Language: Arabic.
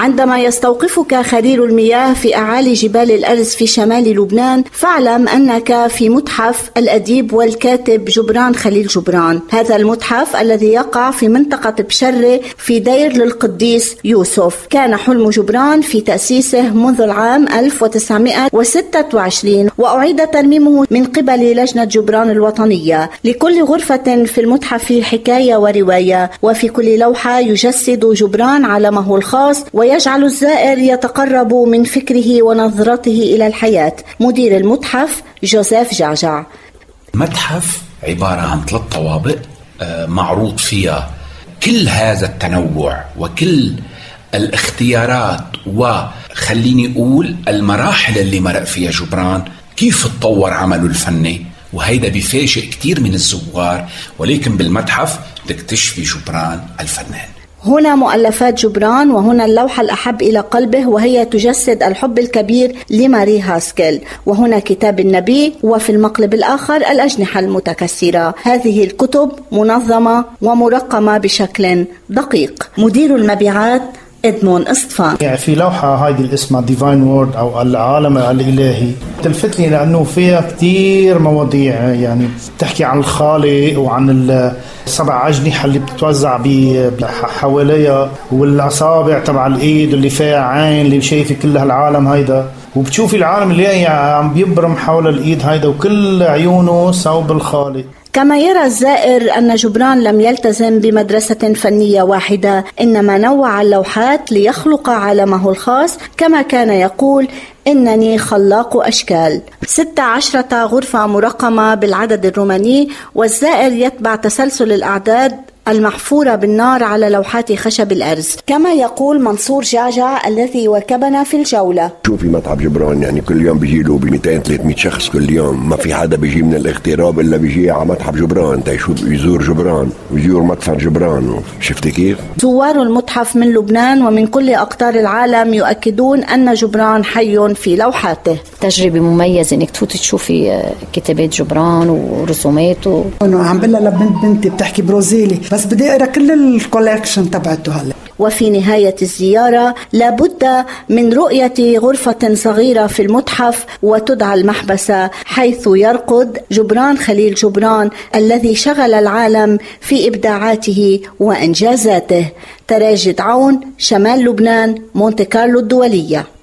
عندما يستوقفك خليل المياه في أعالي جبال الأرز في شمال لبنان، فاعلم أنك في متحف الأديب والكاتب جبران خليل جبران. هذا المتحف الذي يقع في منطقة بشري في دير القديس يوسف. كان حلم جبران في تأسيسه منذ العام 1926، وأعيد ترميمه من قبل لجنة جبران الوطنية. لكل غرفة في المتحف حكاية ورواية، وفي كل لوحة يجسد جبران عالمه الخاص ويجعل الزائر يتقرب من فكره ونظرته إلى الحياة. مدير المتحف جوزيف جعجع. متحف عبارة عن 3 طوابق معروض فيها كل هذا التنوع وكل الاختيارات، وخليني أقول المراحل اللي مرق فيها جبران، كيف تطور عمله الفني، وهيدا بيفاجئ كتير من الزوار. ولكن بالمتحف تكتشفي جبران الفنان. هنا مؤلفات جبران، وهنا اللوحة الأحب إلى قلبه وهي تجسد الحب الكبير لماري هاسكل، وهنا كتاب النبي، وفي المقلب الآخر الأجنحة المتكسرة. هذه الكتب منظمة ومرقمة بشكل دقيق. مدير المبيعات إدمون أصفه. يعني في لوحة هايدي اللي اسمها ديفاين وورد أو العالم الإلهي، تلفتني لأنه فيها كتير مواضيع، يعني تحكي عن الخالق وعن ال7 أجنحة اللي بتتوزع بحواليها، والأصابع تبع الإيد اللي فيها عين اللي شايفة كل هالعالم هيدا، وبتشوفي العالم اللي يعني عم بيبرم حول الإيد هيدا، وكل عيونه صوب الخالق. كما يرى الزائر أن جبران لم يلتزم بمدرسة فنية واحدة، إنما نوع اللوحات ليخلق عالمه الخاص، كما كان يقول: إنني خلاق أشكال. 16 غرفة مرقمة بالعدد الروماني، والزائر يتبع تسلسل الأعداد المحفورة بالنار على لوحات خشب الأرز، كما يقول منصور جعجع الذي واكبنا في الجولة. شوفي متحف جبران، يعني كل يوم بيجي له 200-300 شخص كل يوم، ما في حدا بيجي من الاغتراب إلا بيجي على متحف جبران تيشوف يزور جبران ويزور مدفن جبران. شفتي كيف؟ زوار المتحف من لبنان ومن كل أقطار العالم يؤكدون أن جبران حي في لوحاته. تجربة مميزة إنك تفوت تشوفي كتابات جبران ورسوماته. أنا عم بقول لها بنتي بتحكي برازيلي، بس بدي أقرأ كل الكولكشن تبعته هلا. وفي نهاية الزيارة لابد من رؤية غرفة صغيرة في المتحف وتدعى المحبسة، حيث يرقد جبران خليل جبران الذي شغل العالم في إبداعاته وإنجازاته. تريز جدعون، شمال لبنان، مونت كارلو الدولية.